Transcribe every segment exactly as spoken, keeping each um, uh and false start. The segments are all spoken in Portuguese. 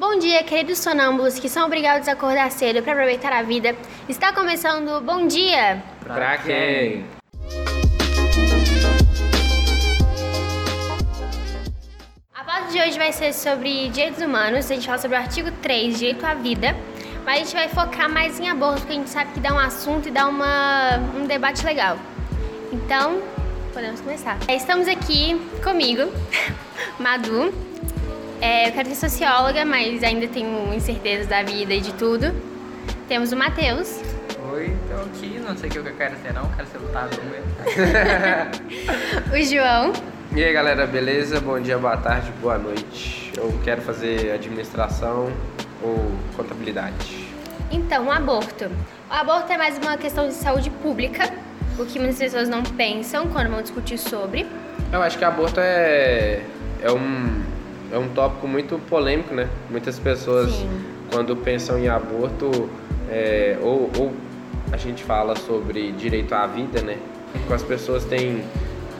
Bom dia, queridos sonâmbulos que são obrigados a acordar cedo para aproveitar a vida. Está começando Bom Dia Pra Quem? A pauta de hoje vai ser sobre direitos humanos. A gente fala sobre o artigo três, direito à vida. Mas a gente vai focar mais em aborto, porque a gente sabe que dá um assunto e dá uma, um debate legal. Então, podemos começar. Estamos aqui comigo, Madu. É, eu quero ser socióloga, mas ainda tenho incertezas da vida e de tudo. Temos o Matheus. Oi, tô aqui, não sei o que eu quero ser não, quero ser lutador mesmo. O João. E aí galera, beleza? Bom dia, boa tarde, boa noite. Eu quero fazer administração ou contabilidade. Então, o aborto. O aborto é mais uma questão de saúde pública, o que muitas pessoas não pensam quando vão discutir sobre. Eu acho que aborto é, é um... É um tópico muito polêmico, né? Muitas pessoas, sim, quando pensam em aborto, é, ou, ou a gente fala sobre direito à vida, né? As pessoas têm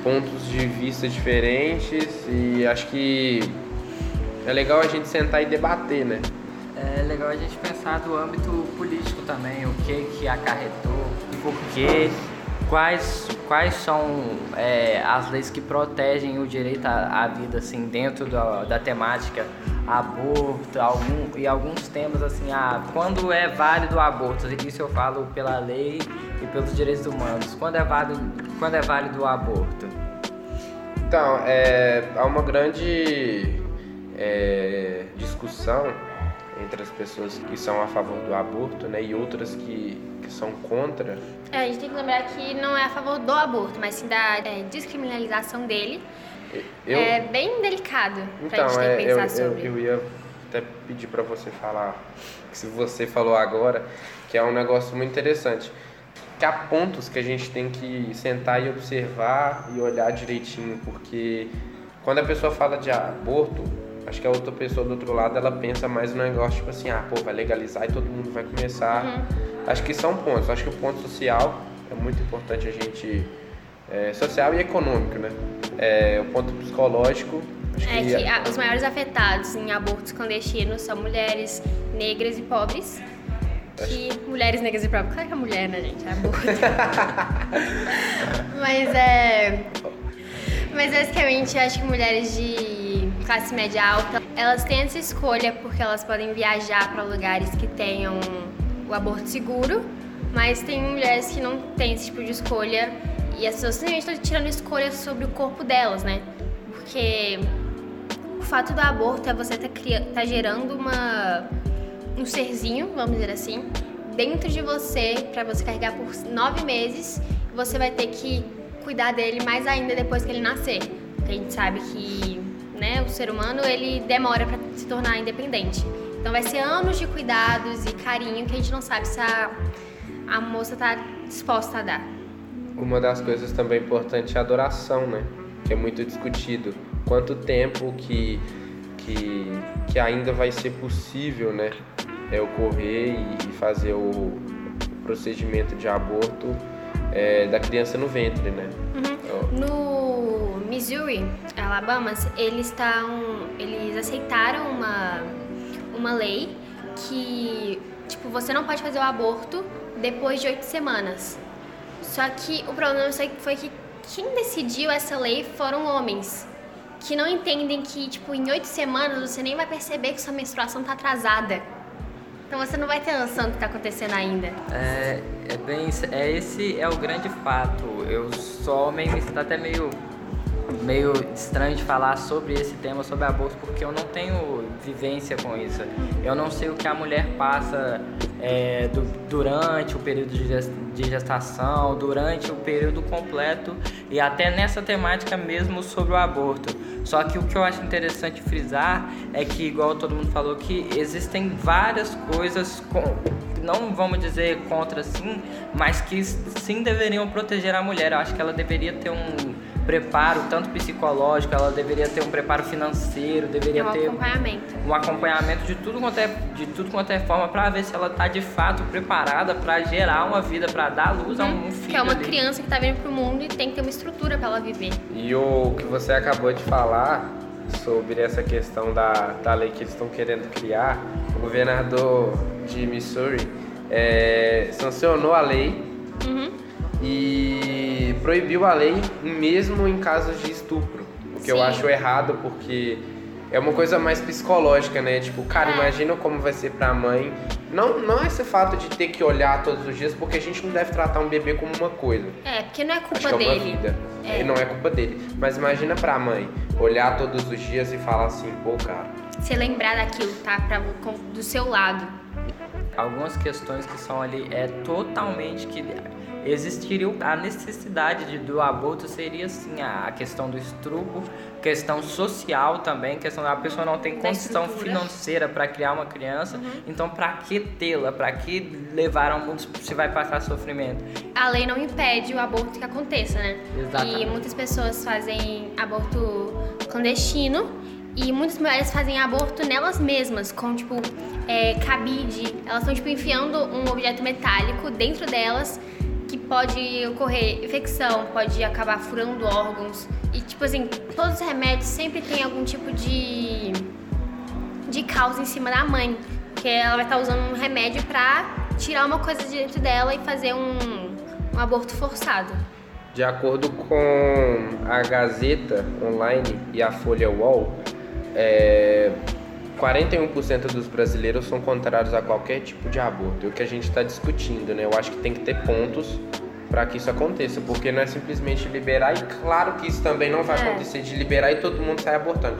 pontos de vista diferentes e acho que é legal a gente sentar e debater, né? É legal a gente pensar do âmbito político também, o que que acarretou, por quê. Quais, quais são é, as leis que protegem o direito à, à vida, assim, dentro da, da temática aborto algum, e alguns temas, assim, ah, quando é válido o aborto, isso eu falo pela lei e pelos direitos humanos, quando é válido, quando é válido o aborto? Então, é, há uma grande é, discussão entre as pessoas que são a favor do aborto, né, e outras que, que são contra. É, a gente tem que lembrar que não é a favor do aborto, mas sim da é, descriminalização dele. Eu, é bem delicado então, pra gente ter é, que pensar eu, sobre. Então, eu, eu ia até pedir pra você falar, que se você falou agora, que é um negócio muito interessante, que há pontos que a gente tem que sentar e observar e olhar direitinho, porque quando a pessoa fala de aborto, acho que a outra pessoa do outro lado, ela pensa mais no negócio, tipo assim, ah, pô, vai legalizar e todo mundo vai começar. Uhum. Acho que são pontos. Acho que o ponto social é muito importante a gente... É, social e econômico, né? É, o ponto psicológico... Acho é que, que a, os maiores afetados em abortos clandestinos são mulheres negras e pobres. Acho... Que mulheres negras e pobres... Claro que é mulher, né, gente? É aborto. Mas é... Mas basicamente, acho que mulheres de... classe média alta, elas têm essa escolha porque elas podem viajar para lugares que tenham o aborto seguro, mas tem mulheres que não têm esse tipo de escolha e as pessoas simplesmente estão tirando escolha sobre o corpo delas, né? Porque o fato do aborto é você estar tá tá gerando uma, um serzinho, vamos dizer assim, dentro de você para você carregar por nove meses e você vai ter que cuidar dele mais ainda depois que ele nascer. Porque a gente sabe que Né? O ser humano, ele demora para se tornar independente. Então vai ser anos de cuidados e carinho que a gente não sabe se a, a moça tá disposta a dar. Uma das coisas também importante é a adoração, né? Que é muito discutido. Quanto tempo que, que, que ainda vai ser possível, né? É ocorrer e fazer o procedimento de aborto é, da criança no ventre, né? Uhum. No... Missouri, Alabama, eles, tão, eles aceitaram uma, uma lei que, tipo, você não pode fazer o aborto depois de oito semanas. Só que o problema foi que quem decidiu essa lei foram homens, que não entendem que, tipo, em oito semanas você nem vai perceber que sua menstruação tá atrasada. Então você não vai ter noção do que está acontecendo ainda. É, é bem, é, esse é o grande fato. Eu sou homem, isso tá até meio... meio estranho de falar sobre esse tema, sobre aborto, porque eu não tenho vivência com isso. Eu não sei o que a mulher passa é, do, durante o período de gestação, durante o período completo e até nessa temática mesmo sobre o aborto. Só que o que eu acho interessante frisar é que, igual todo mundo falou, que existem várias coisas com... não vamos dizer contra sim, mas que sim deveriam proteger a mulher. Eu acho que ela deveria ter um preparo tanto psicológico, ela deveria ter um preparo financeiro, deveria um ter acompanhamento. um acompanhamento de tudo quanto é, de tudo quanto é forma para ver se ela está de fato preparada para gerar uma vida, para dar luz hum, a um filho. Que é uma ali. criança que está vindo pro mundo e tem que ter uma estrutura para ela viver. E o que você acabou de falar sobre essa questão da, da lei que eles estão querendo criar, o governador de Missouri é, sancionou a lei uhum. e proibiu a lei mesmo em casos de estupro, o que Sim. eu acho errado, porque é uma coisa mais psicológica, né? Tipo, cara, é. imagina como vai ser pra mãe. Não, não esse fato de ter que olhar todos os dias, porque a gente não deve tratar um bebê como uma coisa. É, porque não é culpa dele. É uma vida. É. Não é culpa dele. Mas imagina pra mãe olhar todos os dias e falar assim, pô, cara... Você lembrar daquilo, tá? Pra, com, do seu lado. Algumas questões que são ali é totalmente que... existiria a necessidade de, do aborto, seria assim, a questão do estupro, questão social também, questão da pessoa não tem condição financeira para criar uma criança, uhum. então para que tê-la, para que levar ao mundo se vai passar sofrimento? A lei não impede o aborto que aconteça, né? Exatamente. E muitas pessoas fazem aborto clandestino e muitas mulheres fazem aborto nelas mesmas, com tipo é, cabide, elas estão tipo enfiando um objeto metálico dentro delas, que pode ocorrer infecção, pode acabar furando órgãos. E, tipo assim, todos os remédios sempre tem algum tipo de, de causa em cima da mãe. Porque ela vai estar usando um remédio pra tirar uma coisa de dentro dela e fazer um, um aborto forçado. De acordo com a Gazeta Online e a Folha U O L, é... quarenta e um por cento dos brasileiros são contrários a qualquer tipo de aborto. É o que a gente está discutindo, né? Eu acho que tem que ter pontos para que isso aconteça, porque não é simplesmente liberar, e claro que isso também não vai é. acontecer, de liberar e todo mundo sai abortando.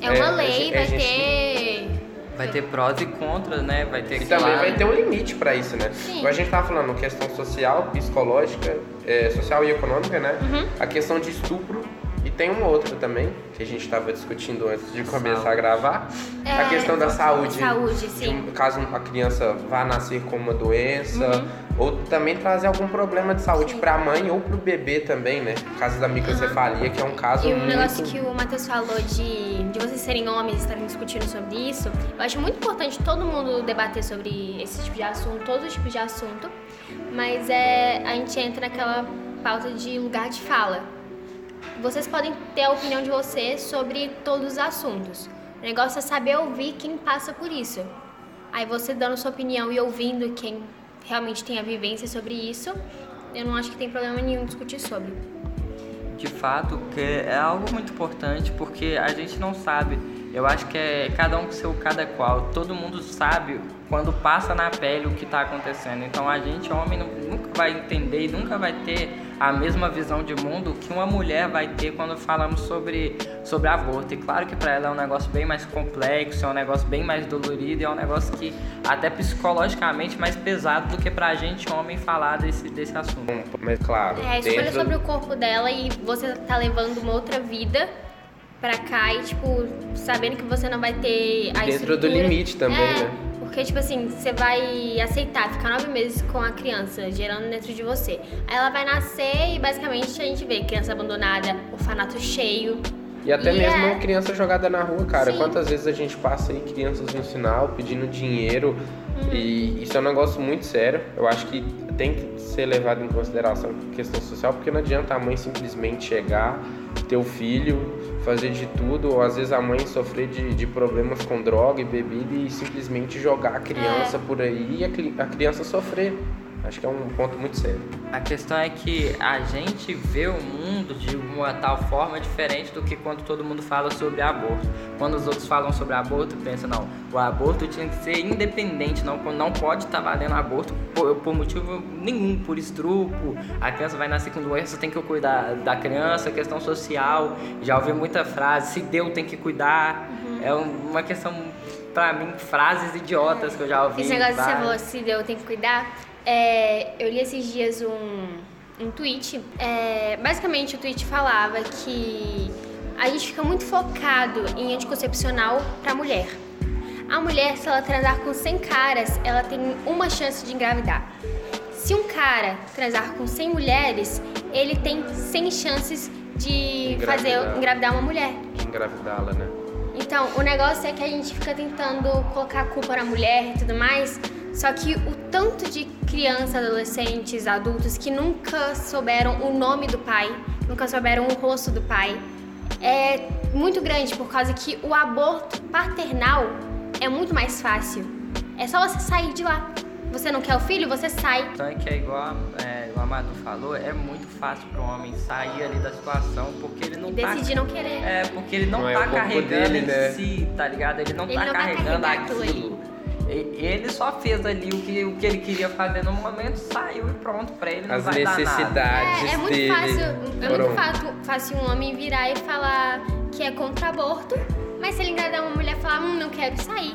É uma é, lei, a, a vai gente... ter... Vai ter prós e contras, né? Vai ter e claro. também vai ter um limite para isso, né? Sim. A gente tava falando questão social, psicológica, é, social e econômica, né? Uhum. A questão de estupro. E tem uma outra também, que a gente estava discutindo antes de começar saúde. a gravar. É, a questão da saúde. Saúde, sim. Caso a criança vá nascer com uma doença, uhum. ou também trazer algum problema de saúde para a mãe ou para o bebê também, né? O caso da microcefalia, uhum. que é um caso e muito... E um negócio que o Matheus falou de, de vocês serem homens e estarem discutindo sobre isso, eu acho muito importante todo mundo debater sobre esse tipo de assunto, todo tipo de assunto, mas é, a gente entra naquela pauta de lugar de fala. Vocês podem ter a opinião de vocês sobre todos os assuntos. O negócio é saber ouvir quem passa por isso. Aí você dando sua opinião e ouvindo quem realmente tem a vivência sobre isso, eu não acho que tem problema nenhum discutir sobre. De fato, que é algo muito importante, porque a gente não sabe. Eu acho que é cada um com seu cada qual. Todo mundo sabe quando passa na pele o que está acontecendo. Então a gente, homem, nunca vai entender e nunca vai ter a mesma visão de mundo que uma mulher vai ter quando falamos sobre, sobre aborto. E claro que para ela é um negócio bem mais complexo, é um negócio bem mais dolorido, e é um negócio que até psicologicamente mais pesado do que pra gente homem falar desse, desse assunto. Mas claro. É, a escolha dentro... sobre o corpo dela, e você tá levando uma outra vida pra cá e, tipo, sabendo que você não vai ter a estrutura. Dentro do limite também, é, né? Porque, tipo assim, você vai aceitar ficar nove meses com a criança gerando dentro de você. Aí ela vai nascer e, basicamente, a gente vê criança abandonada, orfanato cheio. E até e mesmo é... criança jogada na rua, cara. Sim. Quantas vezes a gente passa aí crianças no sinal pedindo dinheiro. Hum. E isso é um negócio muito sério. Eu acho que tem que ser levado em consideração a questão social, porque não adianta a mãe simplesmente chegar, ter o filho, fazer de tudo, ou às vezes a mãe sofrer de, de problemas com droga e bebida e simplesmente jogar a criança é. por aí e a, a criança sofrer. Acho que é um ponto muito sério. A questão é que a gente vê o mundo de uma tal forma diferente do que quando todo mundo fala sobre aborto. Quando os outros falam sobre aborto, pensa, não, o aborto tinha que ser independente, não, não pode estar valendo aborto por, por motivo nenhum, por estrupo, a criança vai nascer com doença, tem que cuidar da criança, questão social, já ouvi muita frase, se deu tem que cuidar, uhum. é uma questão, pra mim, frases idiotas que eu já ouvi. Esse negócio várias. Que você falou, se deu tem que cuidar. É, eu li esses dias um, um tweet, é, basicamente o tweet falava que a gente fica muito focado em anticoncepcional pra mulher. A mulher, se ela transar com cem caras, ela tem uma chance de engravidar. Se um cara transar com cem mulheres, ele tem cem chances de engravidar. fazer engravidar uma mulher. De engravidá-la, né? Então, o negócio é que a gente fica tentando colocar a culpa na mulher e tudo mais, só que o tanto de crianças, adolescentes, adultos que nunca souberam o nome do pai, nunca souberam o rosto do pai, é muito grande, por causa que o aborto paternal é muito mais fácil. É só você sair de lá. Você não quer o filho, você sai. Então é que é igual é, o Amado falou, é muito fácil para o homem sair ali da situação, porque ele não e tá... decidir não querer. É, porque ele não, não tá é carregando dele, em né? si, tá ligado? Ele não ele tá não carregando aquilo. Ele só fez ali o que, o que ele queria fazer no momento, saiu e pronto, pra ele não as vai dar nada. As necessidades é, é muito fácil, dele. É foram... muito fácil, fácil um homem virar e falar que é contra aborto, mas se ele enganar uma mulher e falar, hum, não quero sair.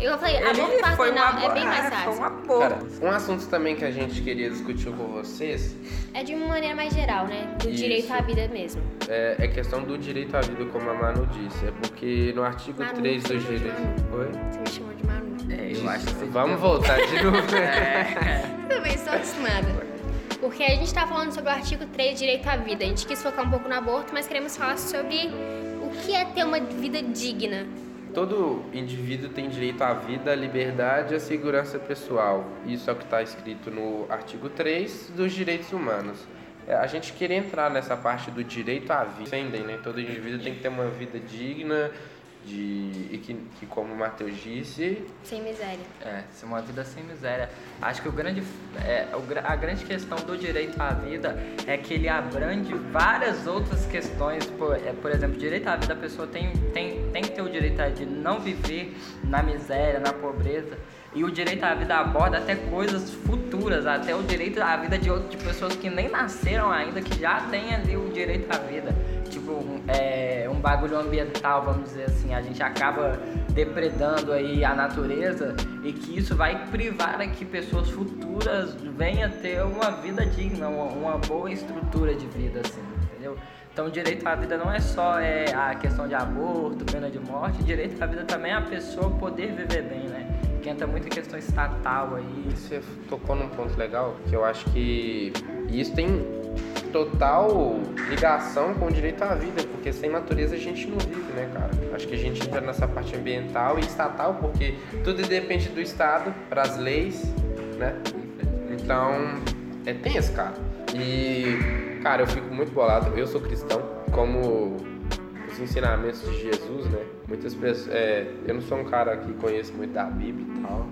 Eu falei, aborto paternal é bem mais fácil. Cara, um assunto também que a gente queria discutir com vocês... É de uma maneira mais geral, né? Do isso. direito à vida mesmo. É, é questão do direito à vida, como a Manu disse. É porque no artigo Manu, três do direito... Oi? Você me chamou de Manu. É, eu acho que vamos voltar de novo. É. Também sou acostumada. Porque a gente tá falando sobre o artigo três, direito à vida. A gente quis focar um pouco no aborto, mas queremos falar sobre o que é ter uma vida digna. Todo indivíduo tem direito à vida, à liberdade e à segurança pessoal. Isso é o que está escrito no artigo três dos direitos humanos. A gente queria entrar nessa parte do direito à vida. Entendem, né? Todo indivíduo tem que ter uma vida digna, de e que, que como o Matheus disse... Sem miséria. É, uma vida sem miséria. Acho que o grande, é, a grande questão do direito à vida é que ele abrange várias outras questões. Por, é, por exemplo, direito à vida, a pessoa tem, tem, tem que ter o direito de não viver na miséria, na pobreza. E o direito à vida aborda até coisas futuras, até o direito à vida de, outras, de pessoas que nem nasceram ainda, que já têm ali o direito à vida. Tipo, um, é, um bagulho ambiental, vamos dizer assim, a gente acaba depredando aí a natureza e que isso vai privar que pessoas futuras venham a ter uma vida digna, uma, uma boa estrutura de vida, assim, entendeu? Então o direito à vida não é só é, a questão de aborto, pena de morte, o direito à vida também é a pessoa poder viver bem, né? Que entra muito em questão estatal aí. Você tocou num ponto legal, que eu acho que isso tem total ligação com o direito à vida, porque sem natureza a gente não vive, né, cara? Acho que a gente entra nessa parte ambiental e estatal, porque tudo depende do Estado, para as leis, né? Então, é tenso, cara. E, cara, eu fico muito bolado. Eu sou cristão, como... os ensinamentos de Jesus, né? Muitas pessoas, é, eu não sou um cara que conheço muito da Bíblia e tal,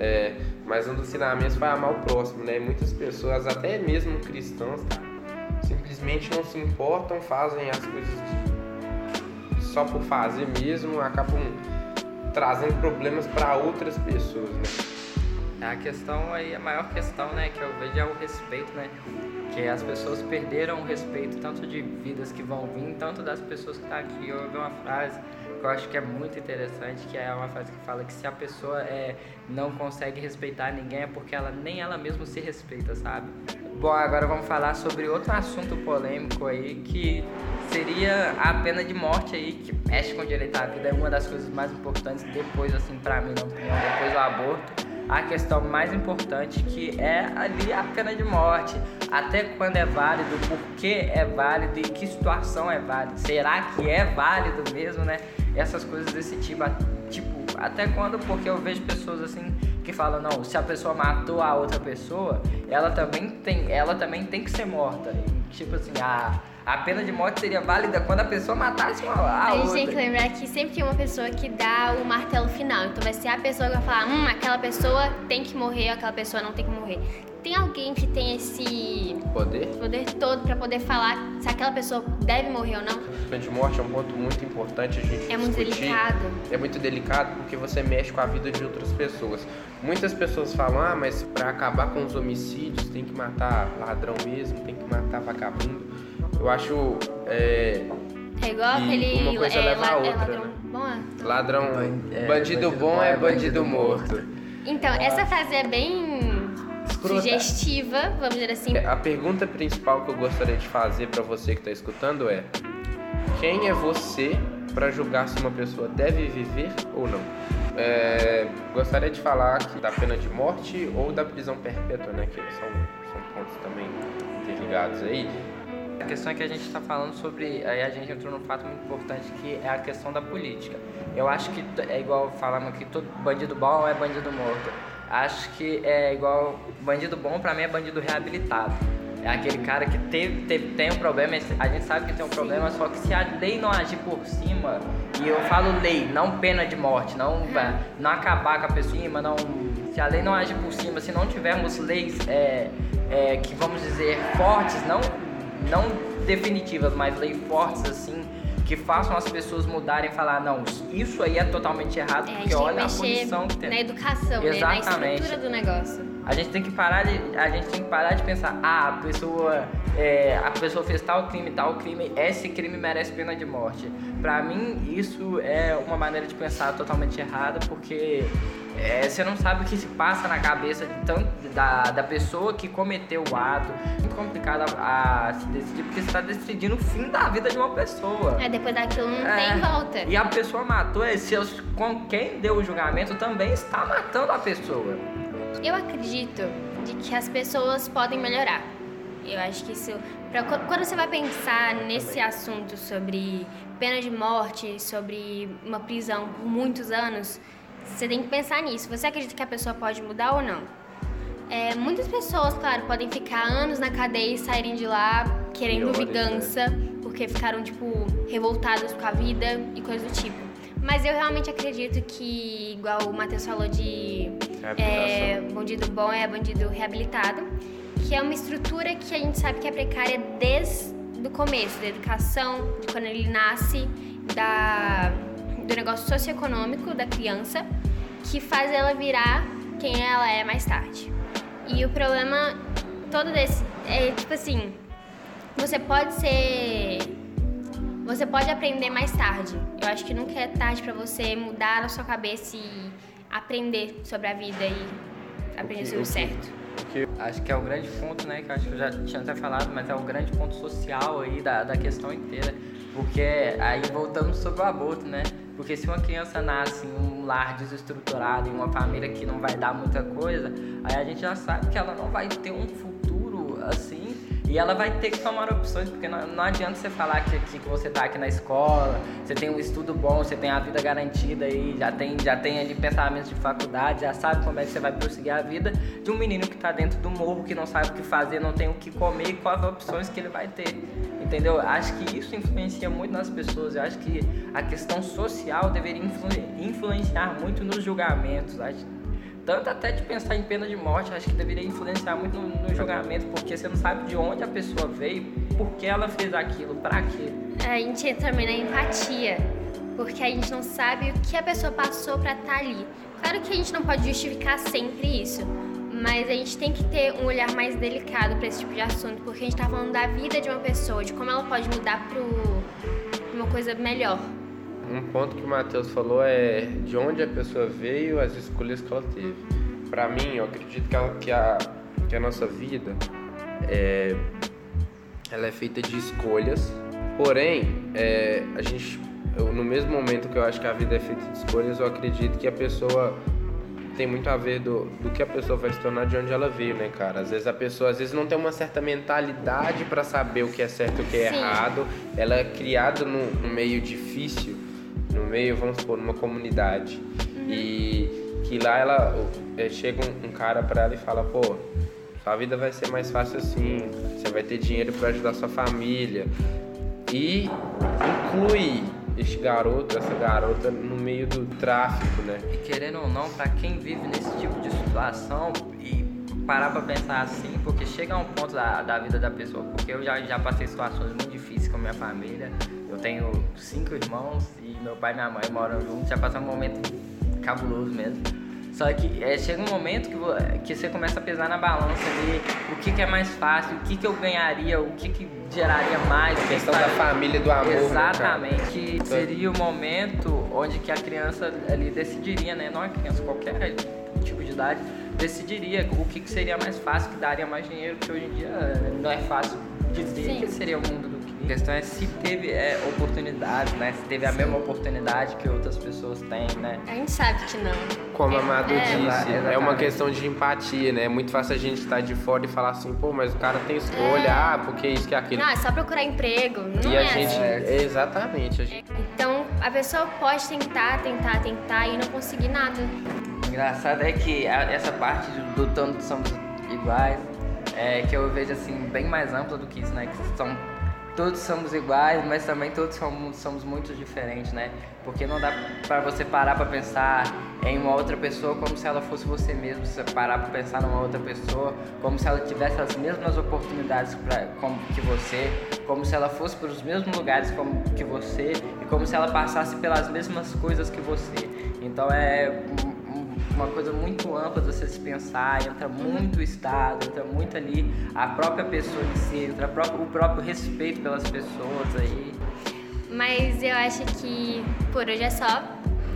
é, mas um dos ensinamentos foi amar o próximo, né? Muitas pessoas, até mesmo cristãs, cara, simplesmente não se importam, fazem as coisas só por fazer mesmo, acabam trazendo problemas para outras pessoas, né? A questão aí, a maior questão, né, que eu vejo é o respeito, né, que as pessoas perderam o respeito, tanto de vidas que vão vir, tanto das pessoas que estão aqui. Eu ouvi uma frase que eu acho que é muito interessante, que é uma frase que fala que se a pessoa é, não consegue respeitar ninguém é porque ela, nem ela mesma se respeita, sabe? Bom, agora vamos falar sobre outro assunto polêmico aí, que seria a pena de morte aí, que mexe com o direito à vida, é uma das coisas mais importantes depois, assim, pra mim, na opinião, depois do aborto. A questão mais importante que é ali a pena de morte, até quando é válido, por que é válido e que situação é válido, será que é válido mesmo, né? Essas coisas desse tipo, tipo, até quando, porque eu vejo pessoas assim que falam, não, se a pessoa matou a outra pessoa, ela também tem, ela também tem que ser morta, e, tipo assim, a... A pena de morte seria válida quando a pessoa matasse uma outra. A gente tem que lembrar que sempre tem uma pessoa que dá o martelo final. Então vai ser a pessoa que vai falar, hum, aquela pessoa tem que morrer, aquela pessoa não tem que morrer. Tem alguém que tem esse poder, poder todo pra poder falar se aquela pessoa deve morrer ou não? A pena de morte é um ponto muito importante a gente discutir. É muito delicado. É muito delicado porque você mexe com a vida de outras pessoas. Muitas pessoas falam, ah, mas pra acabar com os homicídios tem que matar ladrão mesmo, tem que matar vagabundo. Eu acho é, é igual aquele uma coisa é, leva la, a outra, é ladrão, né? Bom, é, ladrão é, bandido bom é bandido, é bandido morto. morto. Então, ah. essa frase é bem escrota, sugestiva, vamos dizer assim. A pergunta principal que eu gostaria de fazer para você que está escutando é: quem é você para julgar se uma pessoa deve viver ou não? É, gostaria de falar que da pena de morte ou da prisão perpétua, né? Que são, são pontos também interligados aí. A questão é que a gente está falando sobre, aí a gente entrou num fato muito importante que é a questão da política. Eu acho que é igual falamos aqui, todo bandido bom é bandido morto. Acho que é igual, bandido bom pra mim é bandido reabilitado. É aquele cara que teve, teve, tem um problema, a gente sabe que tem um problema, só que se a lei não agir por cima, e eu falo lei, não pena de morte, não, não acabar com a pessoa, não, se a lei não agir por cima, se não tivermos leis é, é, que vamos dizer fortes, não, não definitivas, mas leis fortes assim, que façam as pessoas mudarem e falar, não, isso aí é totalmente errado, é, porque a olha a punição que tem. Na educação, né? Na estrutura do negócio. A gente tem que parar de, a gente tem que parar de pensar, ah, a pessoa, é, a pessoa fez tal crime, tal crime, esse crime merece pena de morte. Pra mim, isso é uma maneira de pensar totalmente errada, porque é, você não sabe o que se passa na cabeça de tanto, da, da pessoa que cometeu o ato. É muito complicado a, a se decidir, porque você está decidindo o fim da vida de uma pessoa. É, depois daquilo não é, tem volta. E a pessoa matou, é, se, com quem deu o julgamento também está matando a pessoa. Eu acredito de que as pessoas podem melhorar. Eu acho que isso... Pra, quando você vai pensar nesse assunto sobre pena de morte, sobre uma prisão por muitos anos, você tem que pensar nisso. Você acredita que a pessoa pode mudar ou não? É, muitas pessoas, claro, podem ficar anos na cadeia e saírem de lá querendo vingança, porque ficaram, tipo, revoltados com a vida e coisa do tipo. Mas eu realmente acredito que, igual o Matheus falou de é, bandido bom é bandido reabilitado, que é uma estrutura que a gente sabe que é precária desde o começo, da educação, de quando ele nasce, da, do negócio socioeconômico da criança, que faz ela virar quem ela é mais tarde. E o problema todo desse é, tipo assim, você pode ser... Você pode aprender mais tarde. Eu acho que nunca é tarde para você mudar a sua cabeça e aprender sobre a vida e aprender sobre o certo. Que... Acho que é o grande ponto, né, que acho que eu já tinha até falado, mas é o grande ponto social aí da, da questão inteira. Porque aí voltamos sobre o aborto, né? Porque se uma criança nasce em um lar desestruturado, em uma família que não vai dar muita coisa, aí a gente já sabe que ela não vai ter um futuro assim. E ela vai ter que tomar opções, porque não, não adianta você falar que, que você tá aqui na escola, você tem um estudo bom, você tem a vida garantida e já tem, já tem ali pensamentos de faculdade, já sabe como é que você vai prosseguir a vida, de um menino que tá dentro do morro, que não sabe o que fazer, não tem o que comer e quais opções que ele vai ter, entendeu? Acho que isso influencia muito nas pessoas, eu acho que a questão social deveria influenciar muito nos julgamentos, acho. Tanto até de pensar em pena de morte, acho que deveria influenciar muito no, no julgamento, porque você não sabe de onde a pessoa veio, por que ela fez aquilo, pra quê. A gente entra também na empatia, porque a gente não sabe o que a pessoa passou pra estar ali. Claro que a gente não pode justificar sempre isso, mas a gente tem que ter um olhar mais delicado pra esse tipo de assunto, porque a gente tá falando da vida de uma pessoa, de como ela pode mudar pra uma coisa melhor. Um ponto que o Matheus falou é de onde a pessoa veio, as escolhas que ela teve. Pra mim, eu acredito que a, que a, que a nossa vida é, ela é feita de escolhas. Porém, é, a gente, eu, no mesmo momento que eu acho que a vida é feita de escolhas, eu acredito que a pessoa tem muito a ver do, do que a pessoa vai se tornar, de onde ela veio, né, cara? Às vezes a pessoa às vezes não tem uma certa mentalidade pra saber o que é certo e o que é Sim. errado. Ela é criada num, num meio difícil, no meio, vamos supor, numa comunidade, uhum. e que lá ela é, chega um, um cara pra ela e fala, pô, sua vida vai ser mais fácil assim, você vai ter dinheiro pra ajudar sua família, e inclui este garoto, essa garota no meio do tráfico, né? E querendo ou não, pra quem vive nesse tipo de situação, e parar pra pensar assim, porque chega a um ponto da, da vida da pessoa, porque eu já, já passei situações muito difíceis com a minha família, eu tenho cinco irmãos e meu pai e minha mãe moram juntos, já passou um momento cabuloso mesmo. Só que é, chega um momento que, que você começa a pesar na balança ali o que, que é mais fácil, o que, que eu ganharia, o que, que geraria mais. A questão que da família, do amor. Exatamente, que seria o momento onde que a criança ali decidiria, né? Não a criança, qualquer tipo de idade, decidiria o que, que seria mais fácil, que daria mais dinheiro, que hoje em dia não é fácil dizer Sim. que seria o mundo do. A questão é se teve é, oportunidade, né? Se teve a Sim. mesma oportunidade que outras pessoas têm, né? A gente sabe que não. Como a Madu é, disse, é, é uma questão de empatia, né? É muito fácil a gente estar de fora e falar assim, pô, mas o cara tem escolha, é. ah, porque isso, que é aquilo. Não, é só procurar emprego, não e é a gente, assim. É, exatamente. A gente... Então, a pessoa pode tentar, tentar, tentar e não conseguir nada. O engraçado é que essa parte do tanto somos iguais, é, que eu vejo assim bem mais ampla do que isso, né? Que são, todos somos iguais, mas também todos somos, somos muito diferentes, né? Porque não dá para você parar para pensar em uma outra pessoa como se ela fosse você mesmo, você parar para pensar numa outra pessoa como se ela tivesse as mesmas oportunidades pra, como que você, como se ela fosse para os mesmos lugares como que você e como se ela passasse pelas mesmas coisas que você. Então é uma coisa muito ampla de você se pensar, entra muito o estado, entra muito ali a própria pessoa em si, entra o próprio respeito pelas pessoas aí. Mas eu acho que por hoje é só.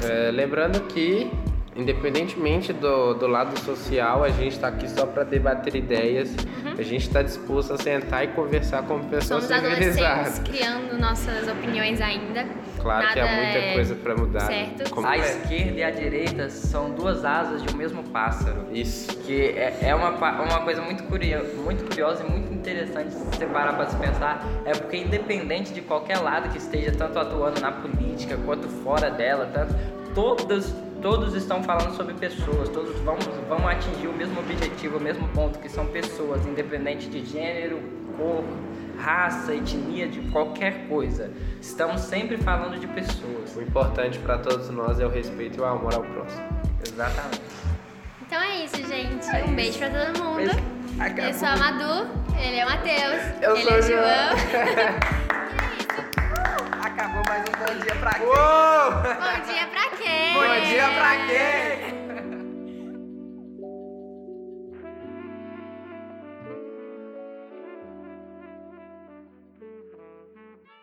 É, lembrando que, independentemente do, do lado social, a gente está aqui só para debater ideias, uhum. A gente está disposto a sentar e conversar com pessoas civilizadas. Somos adolescentes criando nossas opiniões ainda. Claro. Nada que há muita é... coisa para mudar. Certo. Como a é? esquerda e a direita são duas asas de um mesmo pássaro. Isso. Que é, é uma, uma coisa muito curiosa, muito curiosa e muito interessante se você parar para se pensar. É porque independente de qualquer lado que esteja, tanto atuando na política quanto fora dela, tanto, todas... Todos estão falando sobre pessoas, todos vão, vão atingir o mesmo objetivo, o mesmo ponto, que são pessoas, independente de gênero, cor, raça, etnia, de qualquer coisa. Estamos sempre falando de pessoas. O importante para todos nós é o respeito e o amor ao próximo. Exatamente. Então é isso, gente. É um isso. beijo para todo mundo. Beijo. Eu sou a Madu, ele é o Matheus, ele é o João. Acabou mais um bom dia pra quem? Bom dia pra quem? Bom dia pra quem?